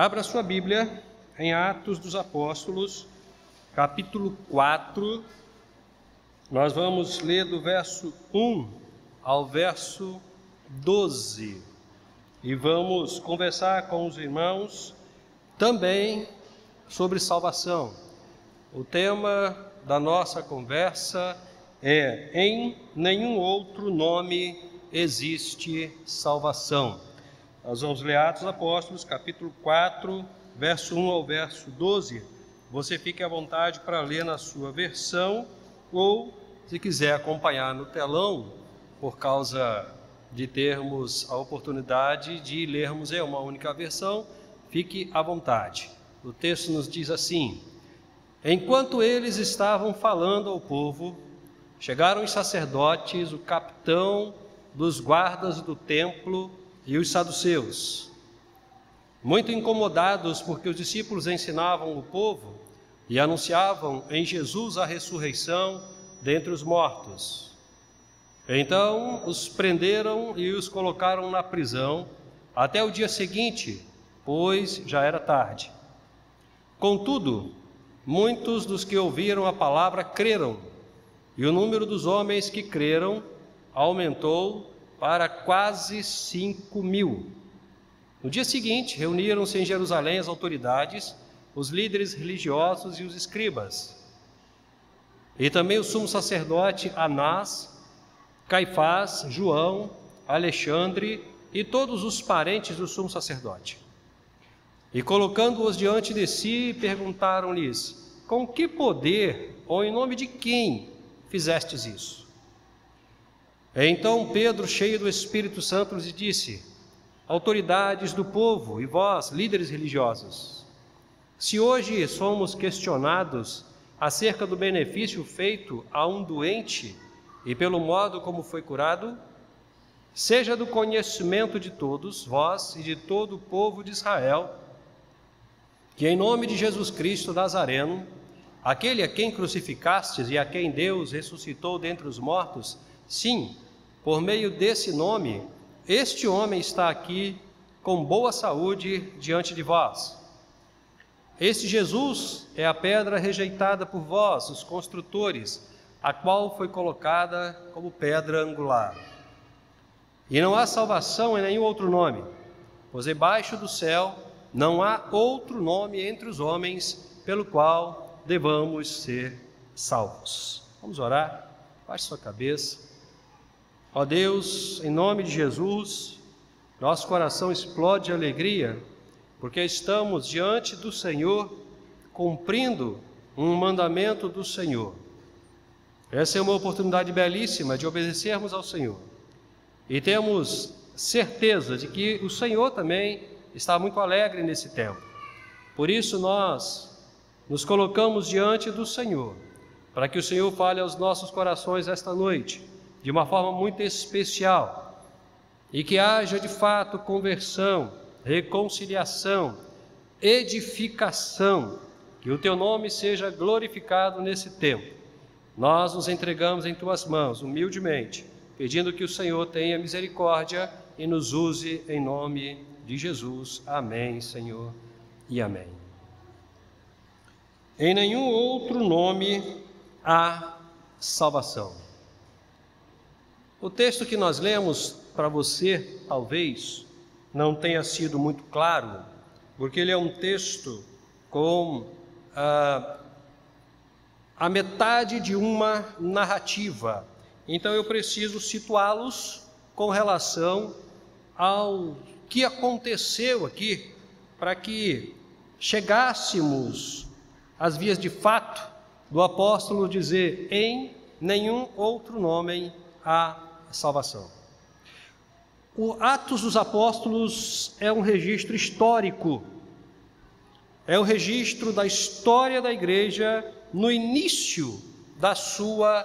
Abra sua Bíblia em Atos dos Apóstolos, capítulo 4. Nós vamos ler do verso 1 ao verso 12. E vamos conversar com os irmãos também sobre salvação. O tema da nossa conversa é: em nenhum outro nome existe salvação. Nós vamos ler Atos dos Apóstolos, capítulo 4, verso 1 ao verso 12. Você fique à vontade para ler na sua versão, ou se quiser acompanhar no telão, por causa de termos a oportunidade de lermos em uma única versão, fique à vontade. O texto nos diz assim: enquanto eles estavam falando ao povo, chegaram os sacerdotes, o capitão dos guardas do templo e os saduceus, muito incomodados porque os discípulos ensinavam o povo e anunciavam em Jesus a ressurreição dentre os mortos. Então os prenderam e os colocaram na prisão até o dia seguinte, pois já era tarde. Contudo, muitos dos que ouviram a palavra creram, e o número dos homens que creram aumentou para quase 5.000. No dia seguinte, reuniram-se em Jerusalém as autoridades, os líderes religiosos e os escribas, e também o sumo sacerdote Anás, Caifás, João, Alexandre e todos os parentes do sumo sacerdote. E colocando-os diante de si, perguntaram-lhes: com que poder ou em nome de quem fizestes isso? Então Pedro, cheio do Espírito Santo, lhes disse: autoridades do povo e vós, líderes religiosos, se hoje somos questionados acerca do benefício feito a um doente e pelo modo como foi curado, seja do conhecimento de todos vós e de todo o povo de Israel, que em nome de Jesus Cristo Nazareno, aquele a quem crucificastes e a quem Deus ressuscitou dentre os mortos, sim, por meio desse nome, este homem está aqui com boa saúde diante de vós. Este Jesus é a pedra rejeitada por vós, os construtores, a qual foi colocada como pedra angular. E não há salvação em nenhum outro nome, pois debaixo do céu não há outro nome entre os homens pelo qual devamos ser salvos. Vamos orar? Baixe sua cabeça. Ó Deus, em nome de Jesus, nosso coração explode de alegria, porque estamos diante do Senhor, cumprindo um mandamento do Senhor. Essa é uma oportunidade belíssima de obedecermos ao Senhor. E temos certeza de que o Senhor também está muito alegre nesse tempo. Por isso nós nos colocamos diante do Senhor, para que o Senhor fale aos nossos corações esta noite, de uma forma muito especial, e que haja de fato conversão, reconciliação, edificação, que o teu nome seja glorificado nesse tempo. Nós nos entregamos em tuas mãos, humildemente, pedindo que o Senhor tenha misericórdia e nos use em nome de Jesus. Amém, Senhor, e amém. Em nenhum outro nome há salvação. O texto que nós lemos para você, talvez, não tenha sido muito claro, porque ele é um texto com a metade de uma narrativa. Então eu preciso situá-los com relação ao que aconteceu aqui, para que chegássemos às vias de fato do apóstolo dizer: em nenhum outro nome há salvação. O Atos dos Apóstolos é um registro histórico, é o registro da história da igreja no início da sua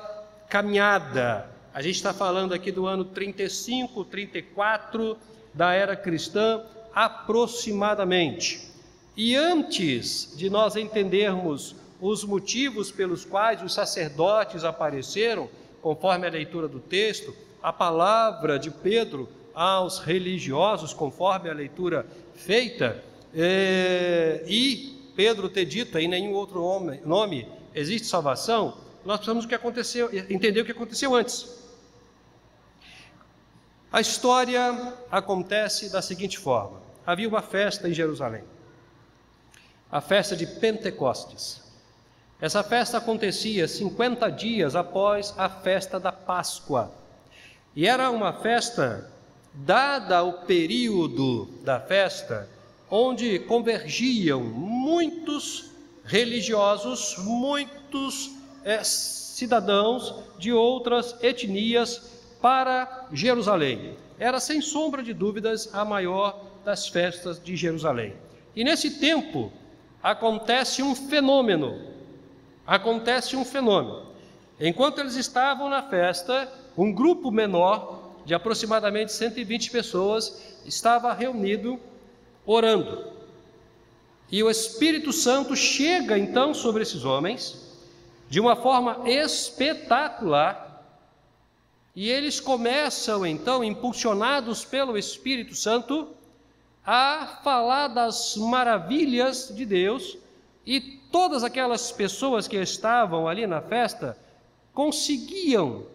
caminhada. A gente está falando aqui do ano 35, 34 da era cristã, aproximadamente. E antes de nós entendermos os motivos pelos quais os sacerdotes apareceram, conforme a leitura do texto, a palavra de Pedro aos religiosos, conforme a leitura feita, e Pedro ter dito em nenhum outro nome existe salvação, nós precisamos entender o que aconteceu antes. A história acontece da seguinte forma: havia uma festa em Jerusalém, a festa de Pentecostes. Essa festa acontecia 50 dias após a festa da Páscoa, e era uma festa, dada o período da festa, onde convergiam muitos religiosos, muitos cidadãos de outras etnias para Jerusalém. Era, sem sombra de dúvidas, a maior das festas de Jerusalém. E nesse tempo acontece um fenômeno. Enquanto eles estavam na festa, um grupo menor de aproximadamente 120 pessoas estava reunido orando. E o Espírito Santo chega então sobre esses homens de uma forma espetacular. E eles começam então, impulsionados pelo Espírito Santo, a falar das maravilhas de Deus, e todas aquelas pessoas que estavam ali na festa conseguiam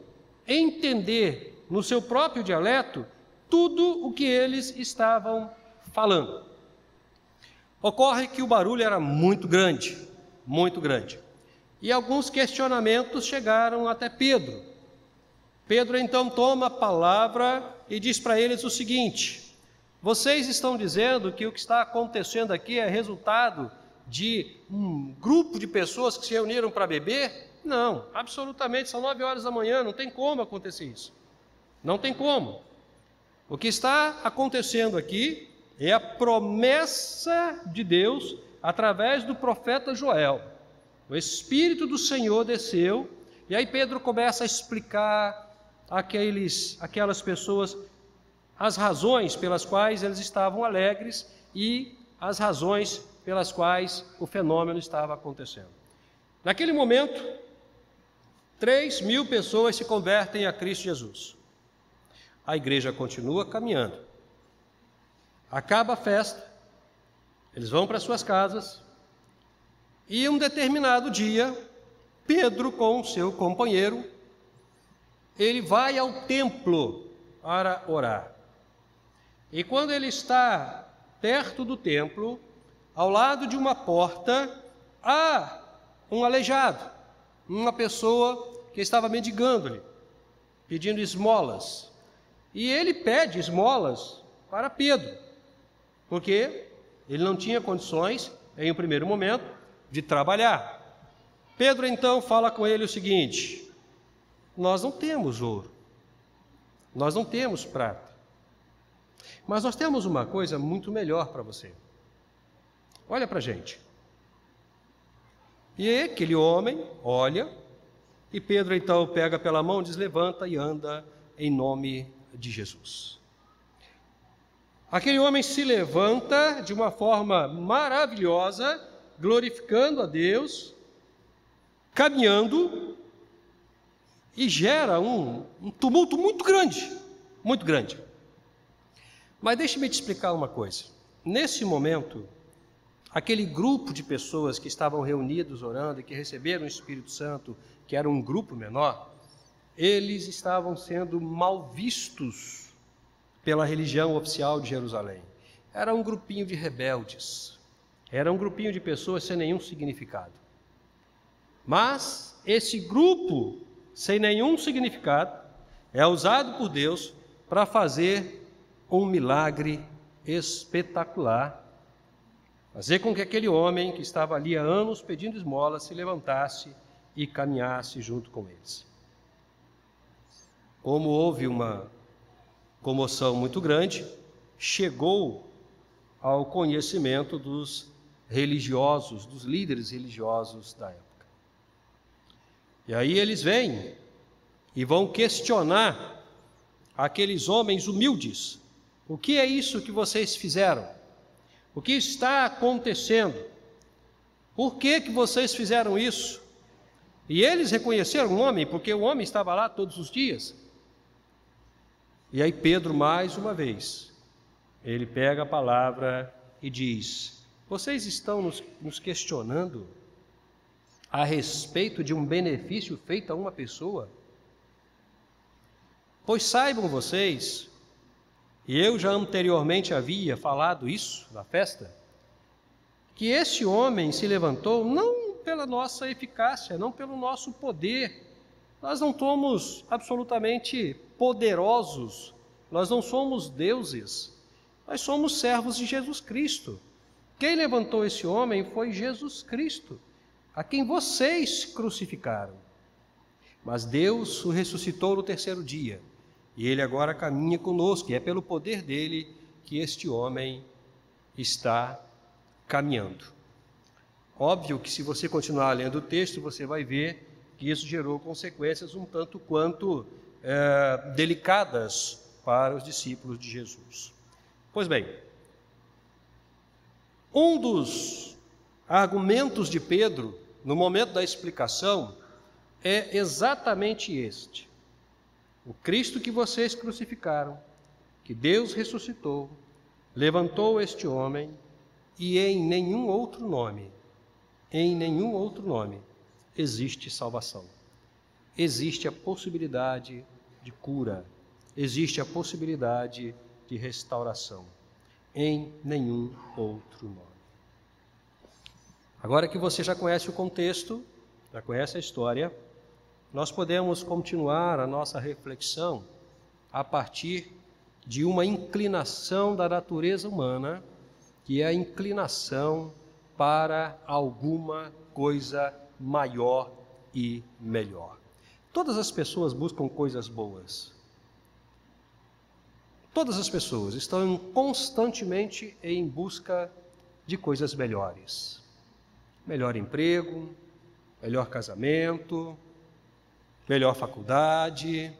entender no seu próprio dialeto tudo o que eles estavam falando. Ocorre que o barulho era muito grande, e alguns questionamentos chegaram até Pedro. Pedro então toma a palavra e diz para eles o seguinte: vocês estão dizendo que o que está acontecendo aqui é resultado de um grupo de pessoas que se reuniram para beber? Não, absolutamente, são 9h, não tem como acontecer isso. Não tem como. O que está acontecendo aqui é a promessa de Deus através do profeta Joel. O Espírito do Senhor desceu, e aí Pedro começa a explicar aquelas pessoas, as razões pelas quais eles estavam alegres e as razões pelas quais o fenômeno estava acontecendo. Naquele momento, 3.000 pessoas se convertem a Cristo Jesus. A igreja continua caminhando. Acaba a festa, eles vão para suas casas, e um determinado dia, Pedro com seu companheiro, ele vai ao templo para orar. E quando ele está perto do templo, ao lado de uma porta, há um aleijado, uma pessoa que estava mendigando-lhe, pedindo esmolas. E ele pede esmolas para Pedro, porque ele não tinha condições, em um primeiro momento, de trabalhar. Pedro então fala com ele o seguinte: nós não temos ouro, nós não temos prata, mas nós temos uma coisa muito melhor para você. Olha para a gente. E aquele homem olha, e Pedro então pega pela mão, diz: levanta e anda em nome de Jesus. Aquele homem se levanta de uma forma maravilhosa, glorificando a Deus, caminhando, e gera um tumulto muito grande. Mas deixe-me te explicar uma coisa. Nesse momento, aquele grupo de pessoas que estavam reunidos orando e que receberam o Espírito Santo, que era um grupo menor, eles estavam sendo mal vistos pela religião oficial de Jerusalém. Era um grupinho de rebeldes, era um grupinho de pessoas sem nenhum significado. Mas esse grupo sem nenhum significado é usado por Deus para fazer um milagre espetacular, fazer com que aquele homem que estava ali há anos pedindo esmola se levantasse e caminhasse junto com eles. Como houve uma comoção muito grande, chegou ao conhecimento dos religiosos, dos líderes religiosos da época. E aí eles vêm e vão questionar aqueles homens humildes: o que é isso que vocês fizeram? O que está acontecendo? Por que que vocês fizeram isso? E eles reconheceram o homem, porque o homem estava lá todos os dias. E aí Pedro, mais uma vez, ele pega a palavra e diz: vocês estão nos questionando a respeito de um benefício feito a uma pessoa? Pois saibam vocês, e eu já anteriormente havia falado isso na festa, que este homem se levantou não pela nossa eficácia, não pelo nosso poder. Nós não somos absolutamente poderosos, nós não somos deuses, nós somos servos de Jesus Cristo. Quem levantou esse homem foi Jesus Cristo, a quem vocês crucificaram. Mas Deus o ressuscitou no terceiro dia, e ele agora caminha conosco, e é pelo poder dele que este homem está caminhando. Óbvio que se você continuar lendo o texto, você vai ver que isso gerou consequências um tanto quanto delicadas para os discípulos de Jesus. Pois bem, um dos argumentos de Pedro, no momento da explicação, é exatamente este: o Cristo que vocês crucificaram, que Deus ressuscitou, levantou este homem, e em nenhum outro nome, existe salvação, existe a possibilidade de cura, existe a possibilidade de restauração, em nenhum outro nome. Agora que você já conhece o contexto, já conhece a história, nós podemos continuar a nossa reflexão a partir de uma inclinação da natureza humana, que é a inclinação para alguma coisa maior e melhor. Todas as pessoas buscam coisas boas. Todas as pessoas estão constantemente em busca de coisas melhores. Melhor emprego, melhor casamento, melhor faculdade,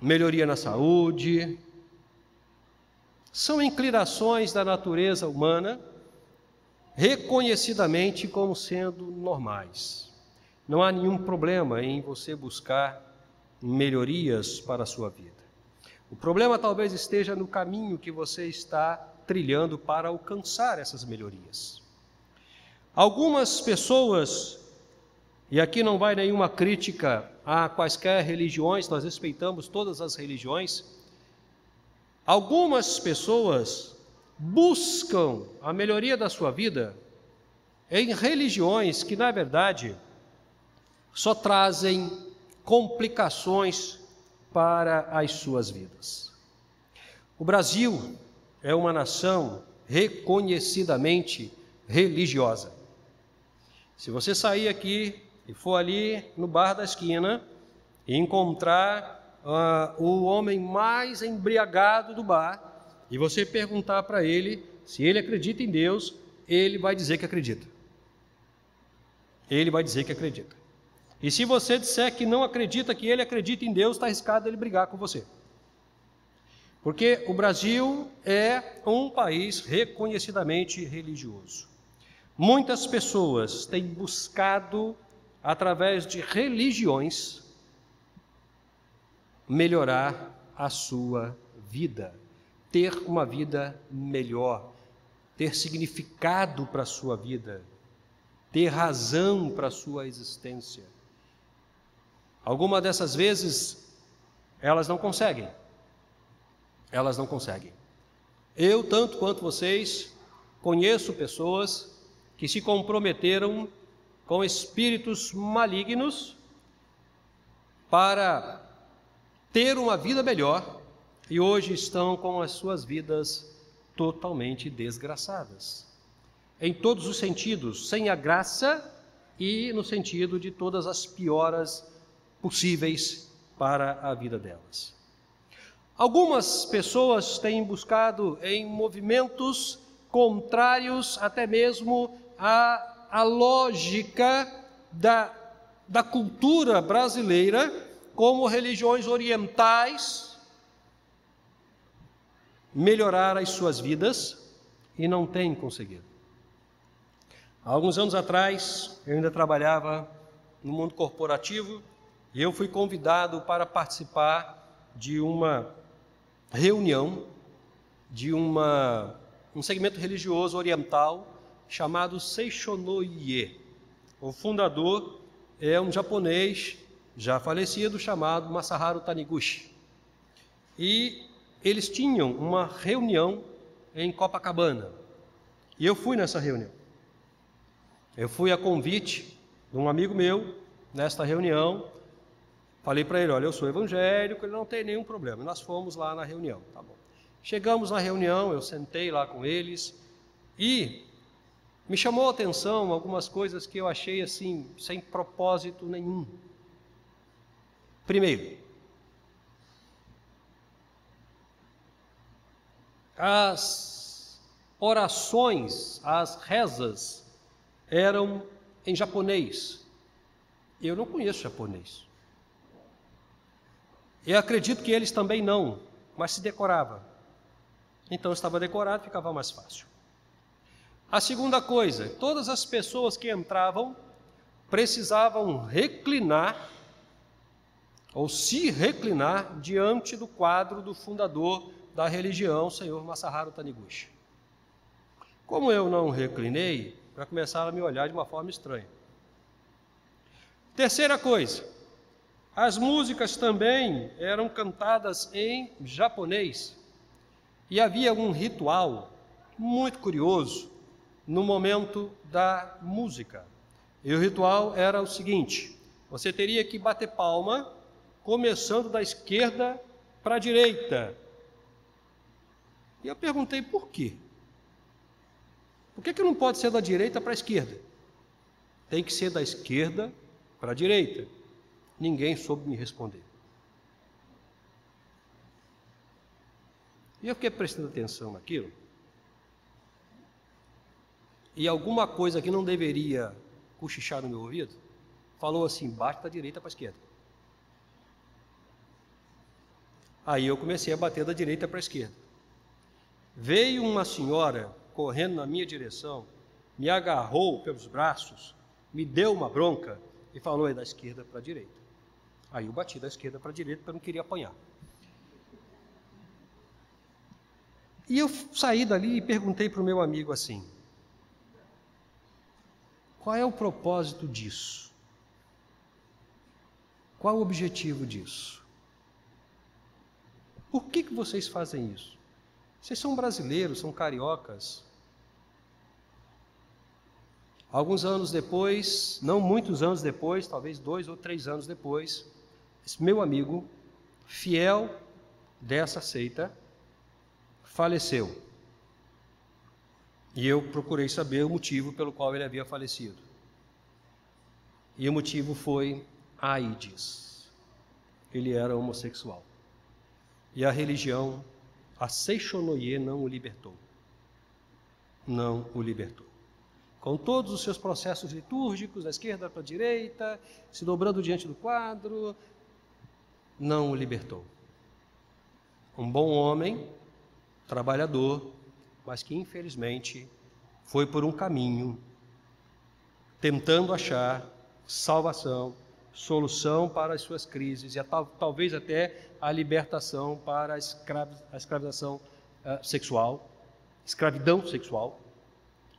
melhoria na saúde. São inclinações da natureza humana reconhecidamente como sendo normais. Não há nenhum problema em você buscar melhorias para a sua vida. O problema talvez esteja no caminho que você está trilhando para alcançar essas melhorias. Algumas pessoas, e aqui não vai nenhuma crítica a quaisquer religiões, nós respeitamos todas as religiões, algumas pessoas buscam a melhoria da sua vida em religiões que, na verdade, só trazem complicações para as suas vidas. O Brasil é uma nação reconhecidamente religiosa. Se você sair aqui e for ali no bar da esquina e encontrar o homem mais embriagado do bar, e você perguntar para ele se ele acredita em Deus, ele vai dizer que acredita. Ele vai dizer que acredita. E se você disser que não acredita, que ele acredita em Deus, está arriscado ele brigar com você. Porque o Brasil é um país reconhecidamente religioso. Muitas pessoas têm buscado, através de religiões, melhorar a sua vida, ter uma vida melhor, ter significado para a sua vida, ter razão para a sua existência. Algumas dessas vezes, elas não conseguem. Elas não conseguem. Eu, tanto quanto vocês, conheço pessoas que se comprometeram com espíritos malignos para ter uma vida melhor, e hoje estão com as suas vidas totalmente desgraçadas. Em todos os sentidos, sem a graça e no sentido de todas as pioras possíveis para a vida delas. Algumas pessoas têm buscado em movimentos contrários até mesmo à lógica da cultura brasileira, como religiões orientais, melhorar as suas vidas, e não tem conseguido. Há alguns anos atrás, eu ainda trabalhava no mundo corporativo, e eu fui convidado para participar de uma reunião de um segmento religioso oriental chamado Seicho-no-Ie. O fundador é um japonês já falecido chamado Masaharu Taniguchi. E eles tinham uma reunião em Copacabana. E eu fui nessa reunião. Eu fui a convite de um amigo meu nesta reunião. Falei para ele, olha, eu sou evangélico, ele não tem nenhum problema. Nós fomos lá na reunião, tá bom. Chegamos na reunião, eu sentei lá com eles e me chamou a atenção algumas coisas que eu achei assim, sem propósito nenhum. Primeiro, as orações, as rezas eram em japonês. Eu não conheço japonês. Eu acredito que eles também não, mas se decorava. Então estava decorado, ficava mais fácil. A segunda coisa, todas as pessoas que entravam precisavam reclinar ou se reclinar diante do quadro do fundador da religião, senhor Masaharu Taniguchi. Como eu não reclinei, já começaram a me olhar de uma forma estranha. Terceira coisa, as músicas também eram cantadas em japonês e havia um ritual muito curioso no momento da música. E o ritual era o seguinte, você teria que bater palma começando da esquerda para a direita. E eu perguntei por quê? Por que que não pode ser da direita para a esquerda? Tem que ser da esquerda para a direita. Ninguém soube me responder. E eu fiquei prestando atenção naquilo. E alguma coisa que não deveria cochichar no meu ouvido, falou assim, bate da direita para a esquerda. Aí eu comecei a bater da direita para a esquerda. Veio uma senhora correndo na minha direção, me agarrou pelos braços, me deu uma bronca e falou, é da esquerda para a direita. Aí eu bati da esquerda para a direita porque eu não queria apanhar. E eu saí dali e perguntei para o meu amigo assim, qual é o propósito disso? Qual o objetivo disso? Por que que vocês fazem isso? Vocês são brasileiros, são cariocas. Alguns anos depois, não muitos anos depois, talvez 2 ou 3 anos depois, esse meu amigo, fiel dessa seita, faleceu. E eu procurei saber o motivo pelo qual ele havia falecido. E o motivo foi AIDS. Ele era homossexual. E a religião, a Seicho-no-Ie, não o libertou. Não o libertou. Com todos os seus processos litúrgicos, da esquerda para a direita, se dobrando diante do quadro, não o libertou. Um bom homem, trabalhador, mas que infelizmente foi por um caminho, tentando achar salvação, solução para as suas crises, e talvez até a libertação para a escravização sexual, escravidão sexual,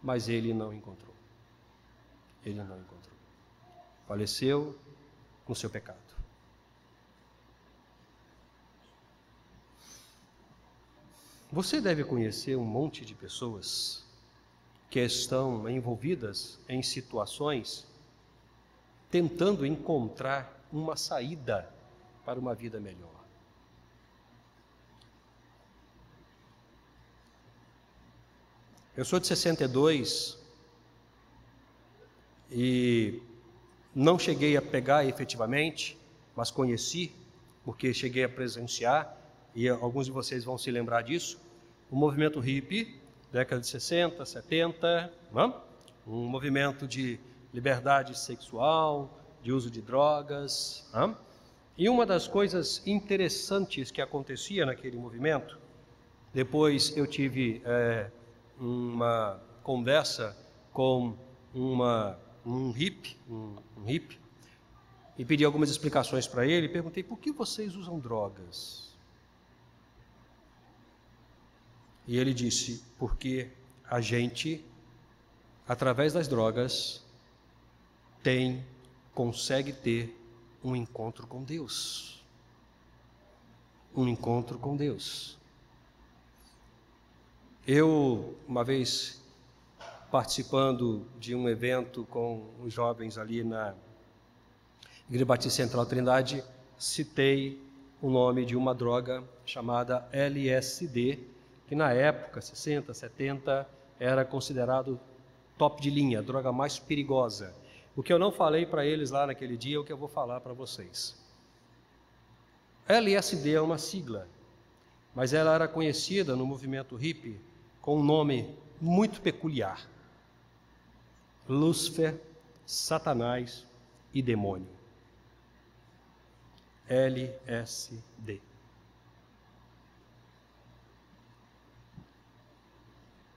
mas ele não encontrou. Ele não encontrou. Faleceu com seu pecado. Você deve conhecer um monte de pessoas que estão envolvidas em situações tentando encontrar uma saída para uma vida melhor. Eu sou de 62 e não cheguei a pegar efetivamente, mas conheci, porque cheguei a presenciar, e alguns de vocês vão se lembrar disso, o movimento hippie, década de 60, 70, não? Um movimento de liberdade sexual, de uso de drogas. Não? E uma das coisas interessantes que acontecia naquele movimento, depois eu tive uma conversa com um hippie, e pedi algumas explicações para ele, e perguntei, por que vocês usam drogas? E ele disse, porque a gente, através das drogas, consegue ter um encontro com Deus. Um encontro com Deus. Eu, uma vez, participando de um evento com os jovens ali na Igreja Batista Central Trindade, citei o nome de uma droga chamada LSD, que na época, 60, 70, era considerado top de linha, a droga mais perigosa. O que eu não falei para eles lá naquele dia é o que eu vou falar para vocês. LSD é uma sigla, mas ela era conhecida no movimento hippie com um nome muito peculiar: Lúcifer, Satanás e Demônio. LSD.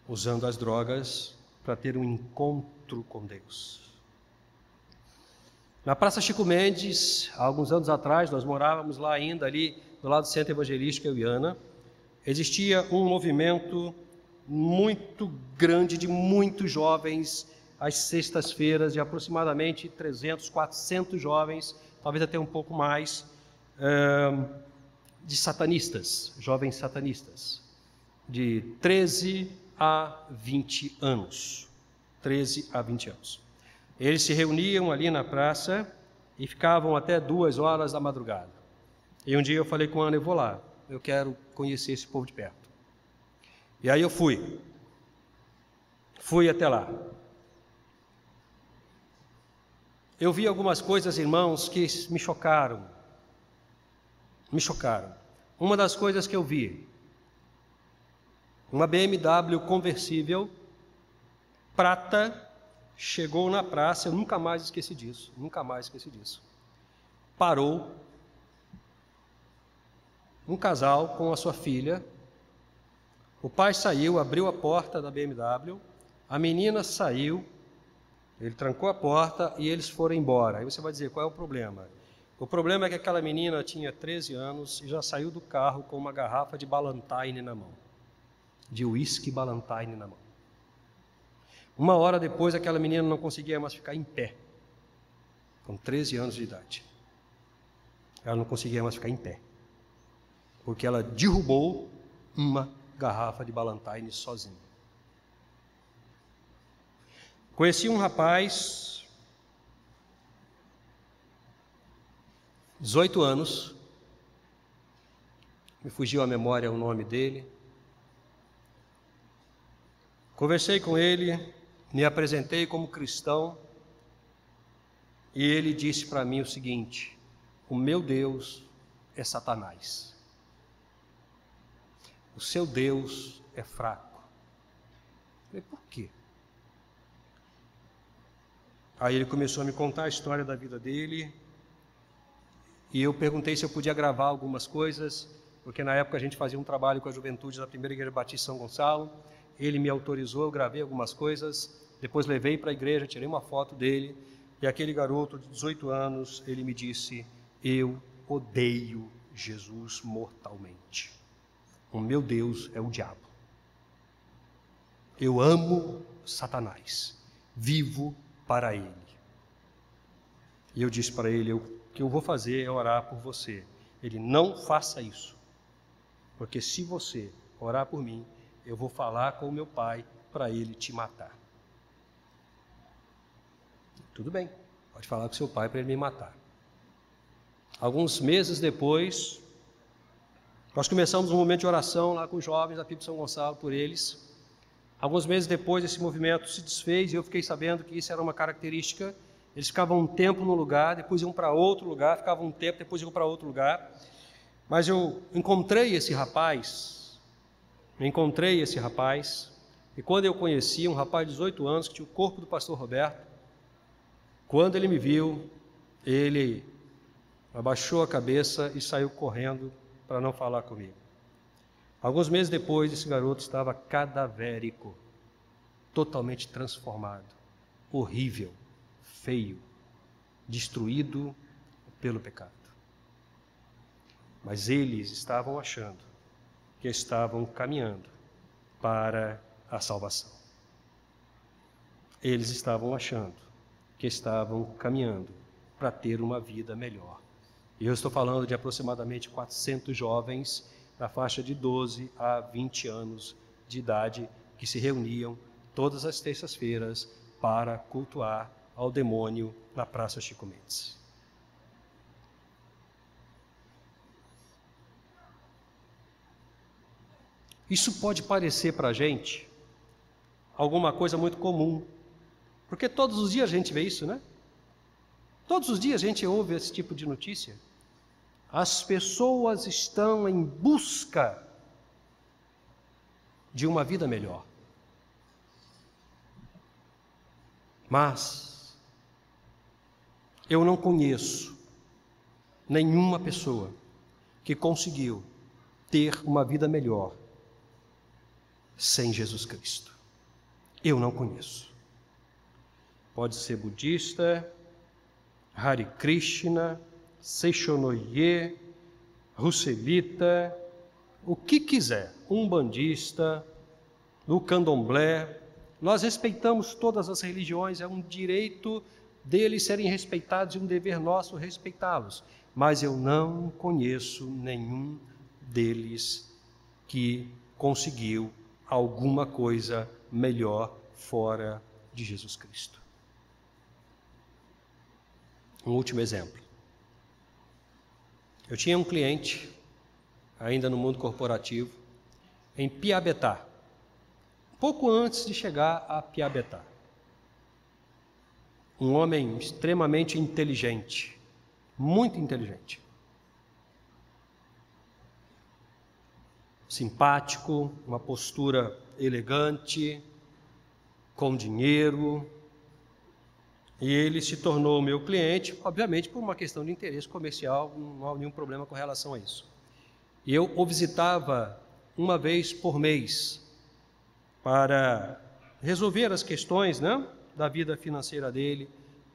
Usando as drogas para ter um encontro com Deus. Na Praça Chico Mendes, há alguns anos atrás, nós morávamos lá ainda, ali do lado do Centro Evangelístico, eu e Ana, existia um movimento muito grande de muitos jovens, às sextas-feiras, de aproximadamente 300, 400 jovens, talvez até um pouco mais, de satanistas, jovens satanistas, de 13 a 20 anos. 13 a 20 anos. Eles se reuniam ali na praça e ficavam até 2 horas da madrugada. E um dia eu falei com a Ana, eu vou lá, eu quero conhecer esse povo de perto. E aí eu fui. Fui até lá. Eu vi algumas coisas, irmãos, que me chocaram. Me chocaram. Uma das coisas que eu vi, uma BMW conversível, prata, chegou na praça, eu nunca mais esqueci disso, nunca mais esqueci disso. Parou um casal com a sua filha, o pai saiu, abriu a porta da BMW, a menina saiu, ele trancou a porta e eles foram embora. Aí você vai dizer, qual é o problema? O problema é que aquela menina tinha 13 anos e já saiu do carro com uma garrafa de Ballantine na mão. De uísque Ballantine na mão. Uma hora depois, aquela menina não conseguia mais ficar em pé. Com 13 anos de idade. Ela não conseguia mais ficar em pé. Porque ela derrubou uma garrafa de Ballantine sozinha. Conheci um rapaz, 18 anos, me fugiu à memória o nome dele. Conversei com ele, me apresentei como cristão e ele disse para mim o seguinte: o meu Deus é Satanás, o seu Deus é fraco. Eu falei, por quê? Aí ele começou a me contar a história da vida dele e eu perguntei se eu podia gravar algumas coisas, porque na época a gente fazia um trabalho com a juventude da Primeira Igreja Batista São Gonçalo. Ele me autorizou, eu gravei algumas coisas, depois levei para a igreja, tirei uma foto dele e aquele garoto de 18 anos, ele me disse, eu odeio Jesus mortalmente. O meu Deus é o diabo. Eu amo Satanás, vivo para ele. E eu disse para ele, o que eu vou fazer é orar por você. Ele, não faça isso, porque se você orar por mim, eu vou falar com o meu pai para ele te matar. Tudo bem, pode falar com seu pai para ele me matar. Alguns meses depois, nós começamos um momento de oração lá com os jovens da PIB de São Gonçalo por eles. Alguns meses depois, esse movimento se desfez e eu fiquei sabendo que isso era uma característica. Eles ficavam um tempo num lugar, depois iam para outro lugar, ficavam um tempo, depois iam para outro lugar. Mas eu encontrei esse rapaz, e quando eu conheci, um rapaz de 18 anos, que tinha o corpo do pastor Roberto, quando ele me viu, ele abaixou a cabeça e saiu correndo para não falar comigo. Alguns meses depois, esse garoto estava cadavérico, totalmente transformado, horrível, feio, destruído pelo pecado. Mas eles estavam achando que estavam caminhando para a salvação. Eles estavam achando que estavam caminhando para ter uma vida melhor. E eu estou falando de aproximadamente 400 jovens na faixa de 12 a 20 anos de idade que se reuniam todas as terças-feiras para cultuar ao demônio na Praça Chico Mendes. Isso pode parecer para a gente alguma coisa muito comum, porque todos os dias a gente vê isso, né? Todos os dias a gente ouve esse tipo de notícia. As pessoas estão em busca de uma vida melhor. Mas eu não conheço nenhuma pessoa que conseguiu ter uma vida melhor sem Jesus Cristo. Eu não conheço. Pode ser budista, Hare Krishna, Seicho-no-Ie, Russelita, o que quiser, umbandista, no Candomblé. Nós respeitamos todas as religiões, é um direito deles serem respeitados e um dever nosso respeitá-los. Mas eu não conheço nenhum deles que conseguiu alguma coisa melhor fora de Jesus Cristo. Um último exemplo. Eu tinha um cliente, ainda no mundo corporativo, em Piabetá, pouco antes de chegar a Piabetá. Um homem extremamente inteligente, muito inteligente. Simpático, uma postura elegante, com dinheiro. E ele se tornou meu cliente, obviamente por uma questão de interesse comercial, não há nenhum problema com relação a isso. E eu o visitava uma vez por mês para resolver as questões, né, da vida financeira dele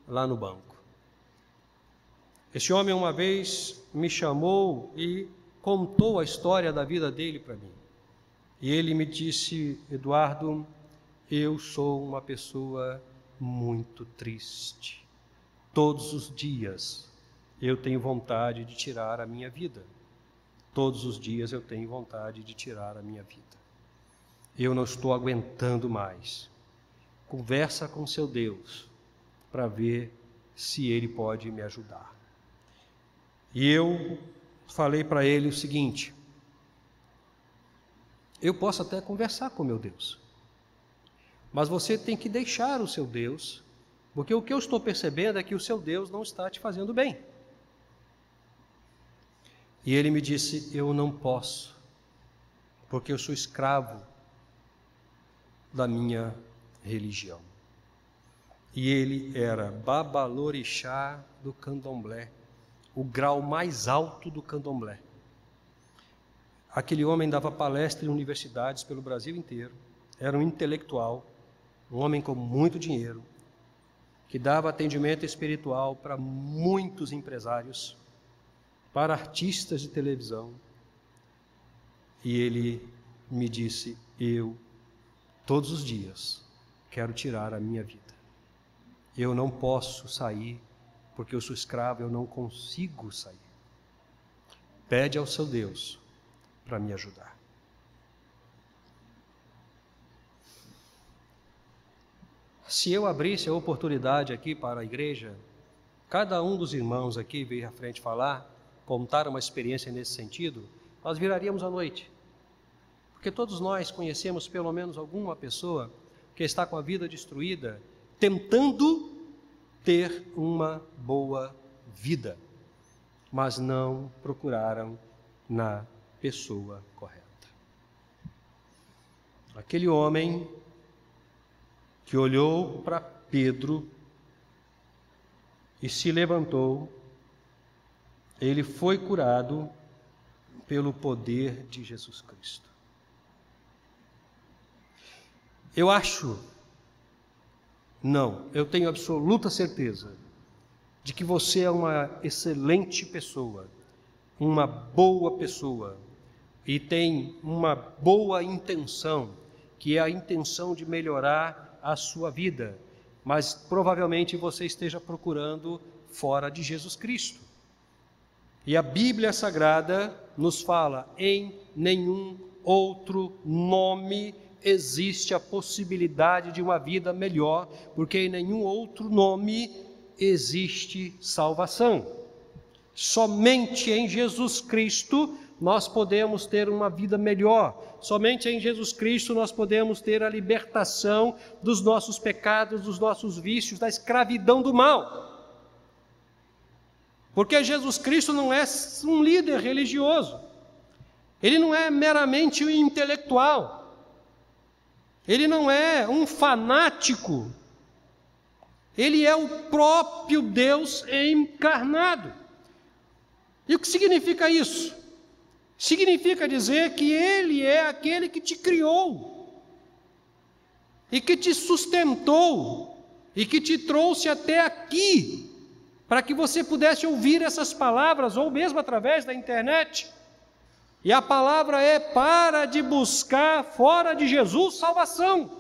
lá no banco. Esse homem uma vez me chamou e contou a história da vida dele para mim. E ele me disse: Eduardo, eu sou uma pessoa muito triste. Todos os dias eu tenho vontade de tirar a minha vida. Todos os dias eu tenho vontade de tirar a minha vida. Eu não estou aguentando mais. Conversa com seu Deus para ver se ele pode me ajudar. E eu falei para ele o seguinte: eu posso até conversar com meu Deus, mas você tem que deixar o seu Deus, porque o que eu estou percebendo é que o seu Deus não está te fazendo bem. E ele me disse: eu não posso, porque eu sou escravo da minha religião. E ele era Babalorixá do Candomblé, o grau mais alto do Candomblé. Aquele homem dava palestra em universidades pelo Brasil inteiro, era um intelectual, um homem com muito dinheiro, que dava atendimento espiritual para muitos empresários, para artistas de televisão. E ele me disse: eu, todos os dias, quero tirar a minha vida. Eu não posso sair, porque eu sou escravo, eu não consigo sair. Pede ao seu Deus para me ajudar. Se eu abrisse a oportunidade aqui para a igreja, cada um dos irmãos aqui veio à frente falar, contar uma experiência nesse sentido, nós viraríamos à noite. Porque todos nós conhecemos pelo menos alguma pessoa que está com a vida destruída, tentando ter uma boa vida, mas não procuraram na pessoa correta. Aquele homem que olhou para Pedro e se levantou, ele foi curado pelo poder de Jesus Cristo. Eu acho, não, eu tenho absoluta certeza de que você é uma excelente pessoa, uma boa pessoa, e tem uma boa intenção que é a intenção de melhorar a sua vida, mas provavelmente você esteja procurando fora de Jesus Cristo. E a Bíblia Sagrada nos fala, em nenhum outro nome existe a possibilidade de uma vida melhor, porque em nenhum outro nome existe salvação. Somente em Jesus Cristo nós podemos ter uma vida melhor. Somente em Jesus Cristo nós podemos ter a libertação dos nossos pecados, dos nossos vícios, da escravidão do mal. Porque Jesus Cristo não é um líder religioso. Ele não é meramente um intelectual. Ele não é um fanático. Ele é o próprio Deus encarnado. E o que significa isso? Significa dizer que Ele é aquele que te criou, e que te sustentou, e que te trouxe até aqui, para que você pudesse ouvir essas palavras, ou mesmo através da internet. E a palavra é: para de buscar fora de Jesus salvação.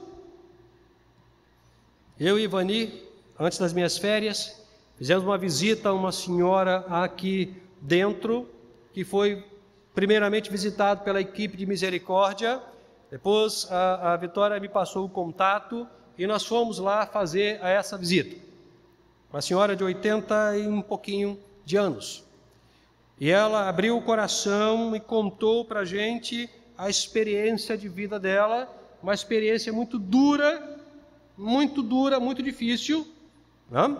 Eu e Ivani, antes das minhas férias, fizemos uma visita a uma senhora aqui dentro, que foi primeiramente visitado pela equipe de misericórdia. Depois a Vitória me passou o contato e nós fomos lá fazer essa visita. Uma senhora de 80 e um pouquinho de anos. E ela abriu o coração e contou para a gente a experiência de vida dela, uma experiência muito dura, muito difícil, né?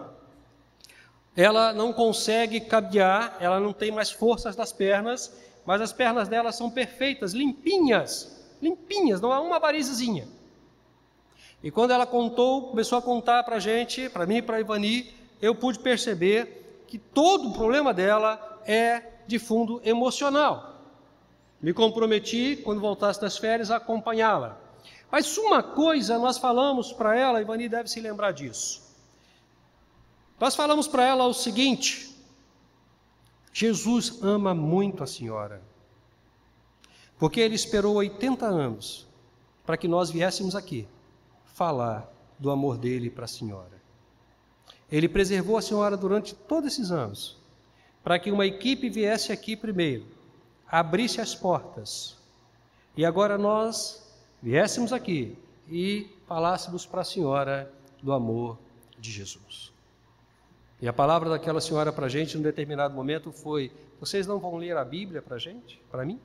Ela não consegue caminhar, ela não tem mais forças das pernas, mas as pernas dela são perfeitas, limpinhas, limpinhas, não há uma varizezinha. E quando ela contou, começou a contar para a gente, para mim e para a Ivani, eu pude perceber que todo o problema dela é de fundo emocional. Me comprometi, quando voltasse das férias, a acompanhá-la. Mas uma coisa nós falamos para ela, a Ivani deve se lembrar disso. Nós falamos para ela o seguinte: Jesus ama muito a senhora, porque Ele esperou 80 anos para que nós viéssemos aqui falar do amor dEle para a senhora. Ele preservou a senhora durante todos esses anos, para que uma equipe viesse aqui primeiro, abrisse as portas, e agora nós viéssemos aqui e falássemos para a senhora do amor de Jesus. E a palavra daquela senhora para a gente, em um determinado momento, foi: vocês não vão ler a Bíblia para a gente, para mim?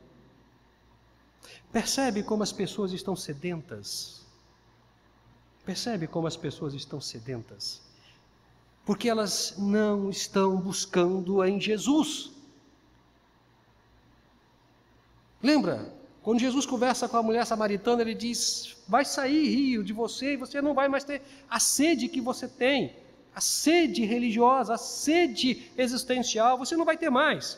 Percebe como as pessoas estão sedentas? Percebe como as pessoas estão sedentas? Porque elas não estão buscando em Jesus. Lembra? Quando Jesus conversa com a mulher samaritana, Ele diz: vai sair rio de você e você não vai mais ter a sede que você tem. A sede religiosa, a sede existencial, você não vai ter mais.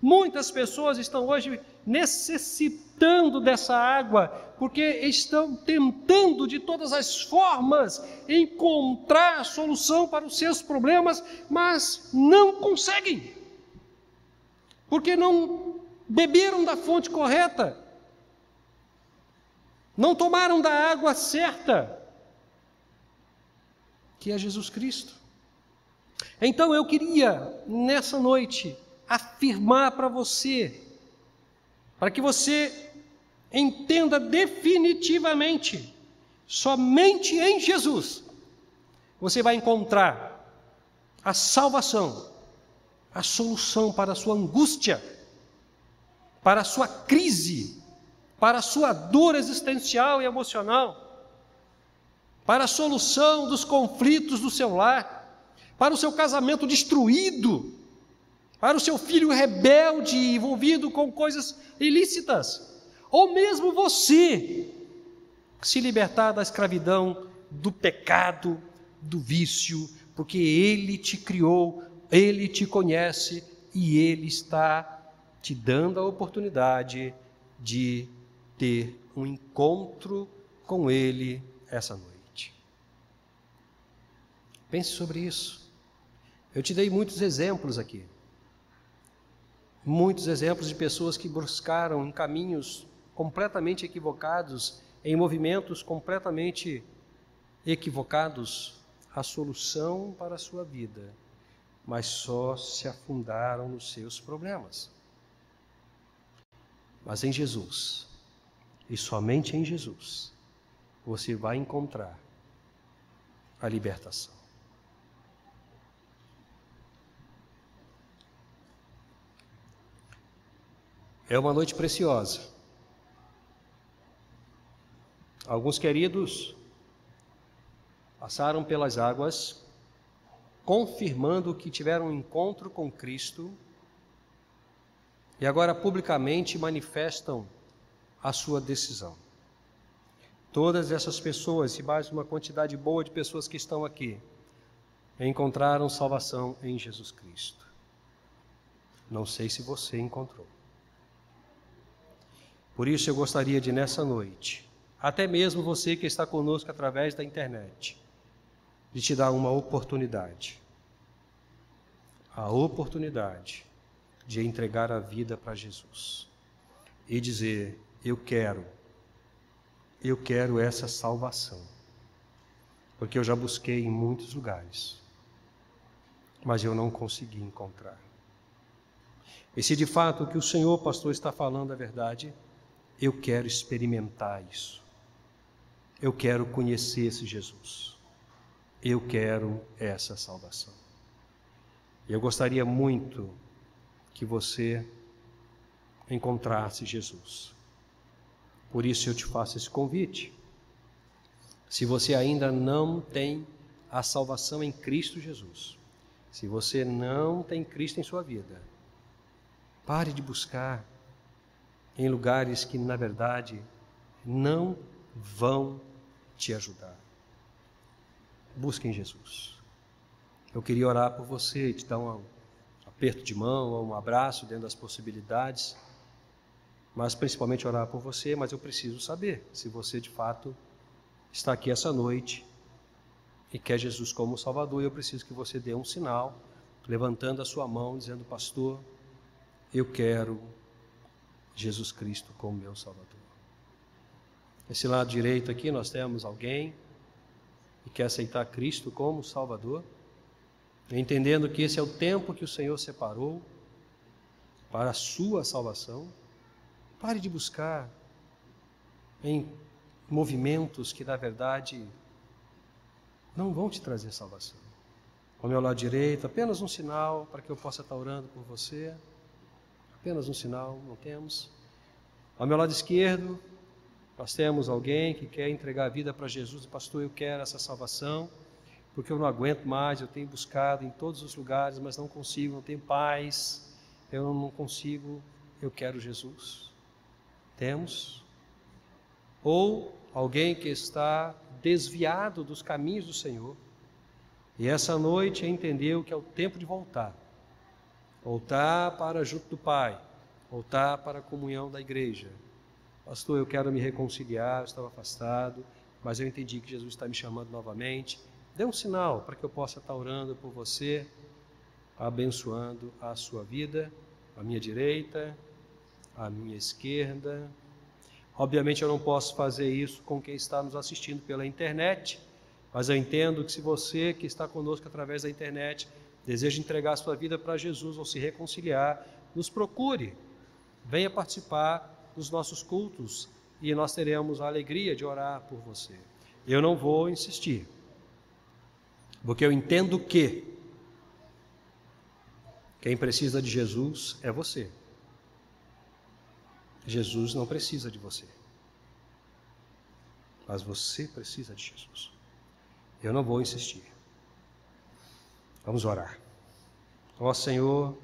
Muitas pessoas estão hoje necessitando dessa água, porque estão tentando de todas as formas encontrar solução para os seus problemas, mas não conseguem, porque não beberam da fonte correta, não tomaram da água certa, que é Jesus Cristo. Então eu queria, nessa noite, afirmar para você, para que você entenda definitivamente: somente em Jesus você vai encontrar a salvação, a solução para a sua angústia, para a sua crise, para a sua dor existencial e emocional, para a solução dos conflitos do seu lar, para o seu casamento destruído, para o seu filho rebelde envolvido com coisas ilícitas, ou mesmo você se libertar da escravidão, do pecado, do vício, porque Ele te criou, Ele te conhece e Ele está te dando a oportunidade de ter um encontro com Ele essa noite. Pense sobre isso. Eu te dei muitos exemplos aqui. Muitos exemplos de pessoas que buscaram em caminhos completamente equivocados em movimentos completamente equivocados a solução para a sua vida, mas só se afundaram nos seus problemas. Mas em Jesus, e somente em Jesus, você vai encontrar a libertação. É uma noite preciosa. Alguns queridos passaram pelas águas, confirmando que tiveram um encontro com Cristo e agora publicamente manifestam a sua decisão. Todas essas pessoas, e mais uma quantidade boa de pessoas que estão aqui, encontraram salvação em Jesus Cristo. Não sei se você encontrou. Por isso eu gostaria de, nessa noite, até mesmo você que está conosco através da internet, de te dar uma oportunidade. A oportunidade de entregar a vida para Jesus. E dizer, eu quero essa salvação. Porque eu já busquei em muitos lugares, mas eu não consegui encontrar. E se de fato o que o Senhor, pastor, está falando é verdade, eu quero experimentar isso. Eu quero conhecer esse Jesus. Eu quero essa salvação. Eu gostaria muito que você encontrasse Jesus. Por isso eu te faço esse convite. Se você ainda não tem a salvação em Cristo Jesus, se você não tem Cristo em sua vida, pare de buscar em lugares que, na verdade, não vão te ajudar. Busque em Jesus. Eu queria orar por você, te dar um aperto de mão, ou um abraço dentro das possibilidades, mas principalmente orar por você, mas eu preciso saber se você, de fato, está aqui essa noite e quer Jesus como Salvador. Eu preciso que você dê um sinal, levantando a sua mão, dizendo, pastor, eu quero Jesus Cristo como meu Salvador. Esse lado direito aqui nós temos alguém que quer aceitar Cristo como Salvador, entendendo que esse é o tempo que o Senhor separou para a sua salvação. Pare de buscar em movimentos que na verdade não vão te trazer salvação. Ao meu lado direito, apenas um sinal para que eu possa estar orando por você. Apenas um sinal, não temos. Ao meu lado esquerdo, nós temos alguém que quer entregar a vida para Jesus. Pastor, eu quero essa salvação, porque eu não aguento mais, eu tenho buscado em todos os lugares, mas não consigo, não tenho paz, eu não consigo, eu quero Jesus. Temos. Ou alguém que está desviado dos caminhos do Senhor, e essa noite entendeu que é o tempo de voltar. Voltar para junto do Pai, voltar para a comunhão da igreja. Pastor, eu quero me reconciliar, eu estava afastado, mas eu entendi que Jesus está me chamando novamente. Dê um sinal para que eu possa estar orando por você, abençoando a sua vida, a minha direita, a minha esquerda. Obviamente eu não posso fazer isso com quem está nos assistindo pela internet, mas eu entendo que se você que está conosco através da internet deseja entregar sua vida para Jesus ou se reconciliar, nos procure. Venha participar dos nossos cultos e nós teremos a alegria de orar por você. Eu não vou insistir, porque eu entendo que quem precisa de Jesus é você. Jesus não precisa de você, mas você precisa de Jesus. Eu não vou insistir. Vamos orar. Ó Senhor,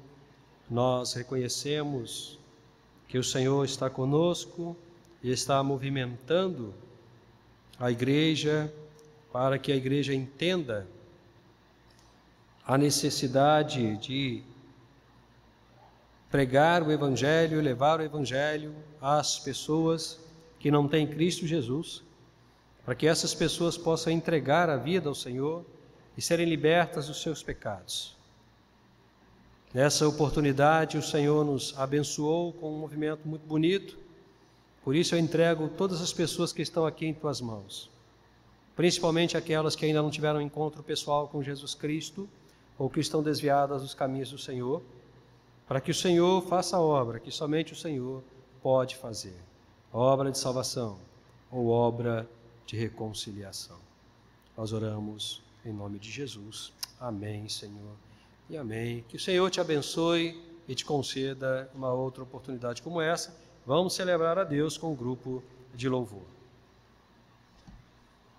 nós reconhecemos que o Senhor está conosco e está movimentando a igreja para que a igreja entenda a necessidade de pregar o Evangelho, levar o Evangelho às pessoas que não têm Cristo Jesus, para que essas pessoas possam entregar a vida ao Senhor e serem libertas dos seus pecados. Nessa oportunidade, o Senhor nos abençoou com um movimento muito bonito, Por isso eu entrego todas as pessoas que estão aqui em tuas mãos, principalmente aquelas que ainda não tiveram encontro pessoal com Jesus Cristo ou que estão desviadas dos caminhos do Senhor, para que o Senhor faça a obra que somente o Senhor pode fazer, obra de salvação ou obra de reconciliação. Nós oramos em nome de Jesus. Amém, Senhor, e amém. Que o Senhor te abençoe e te conceda uma outra oportunidade como essa. Vamos celebrar a Deus com o grupo de louvor.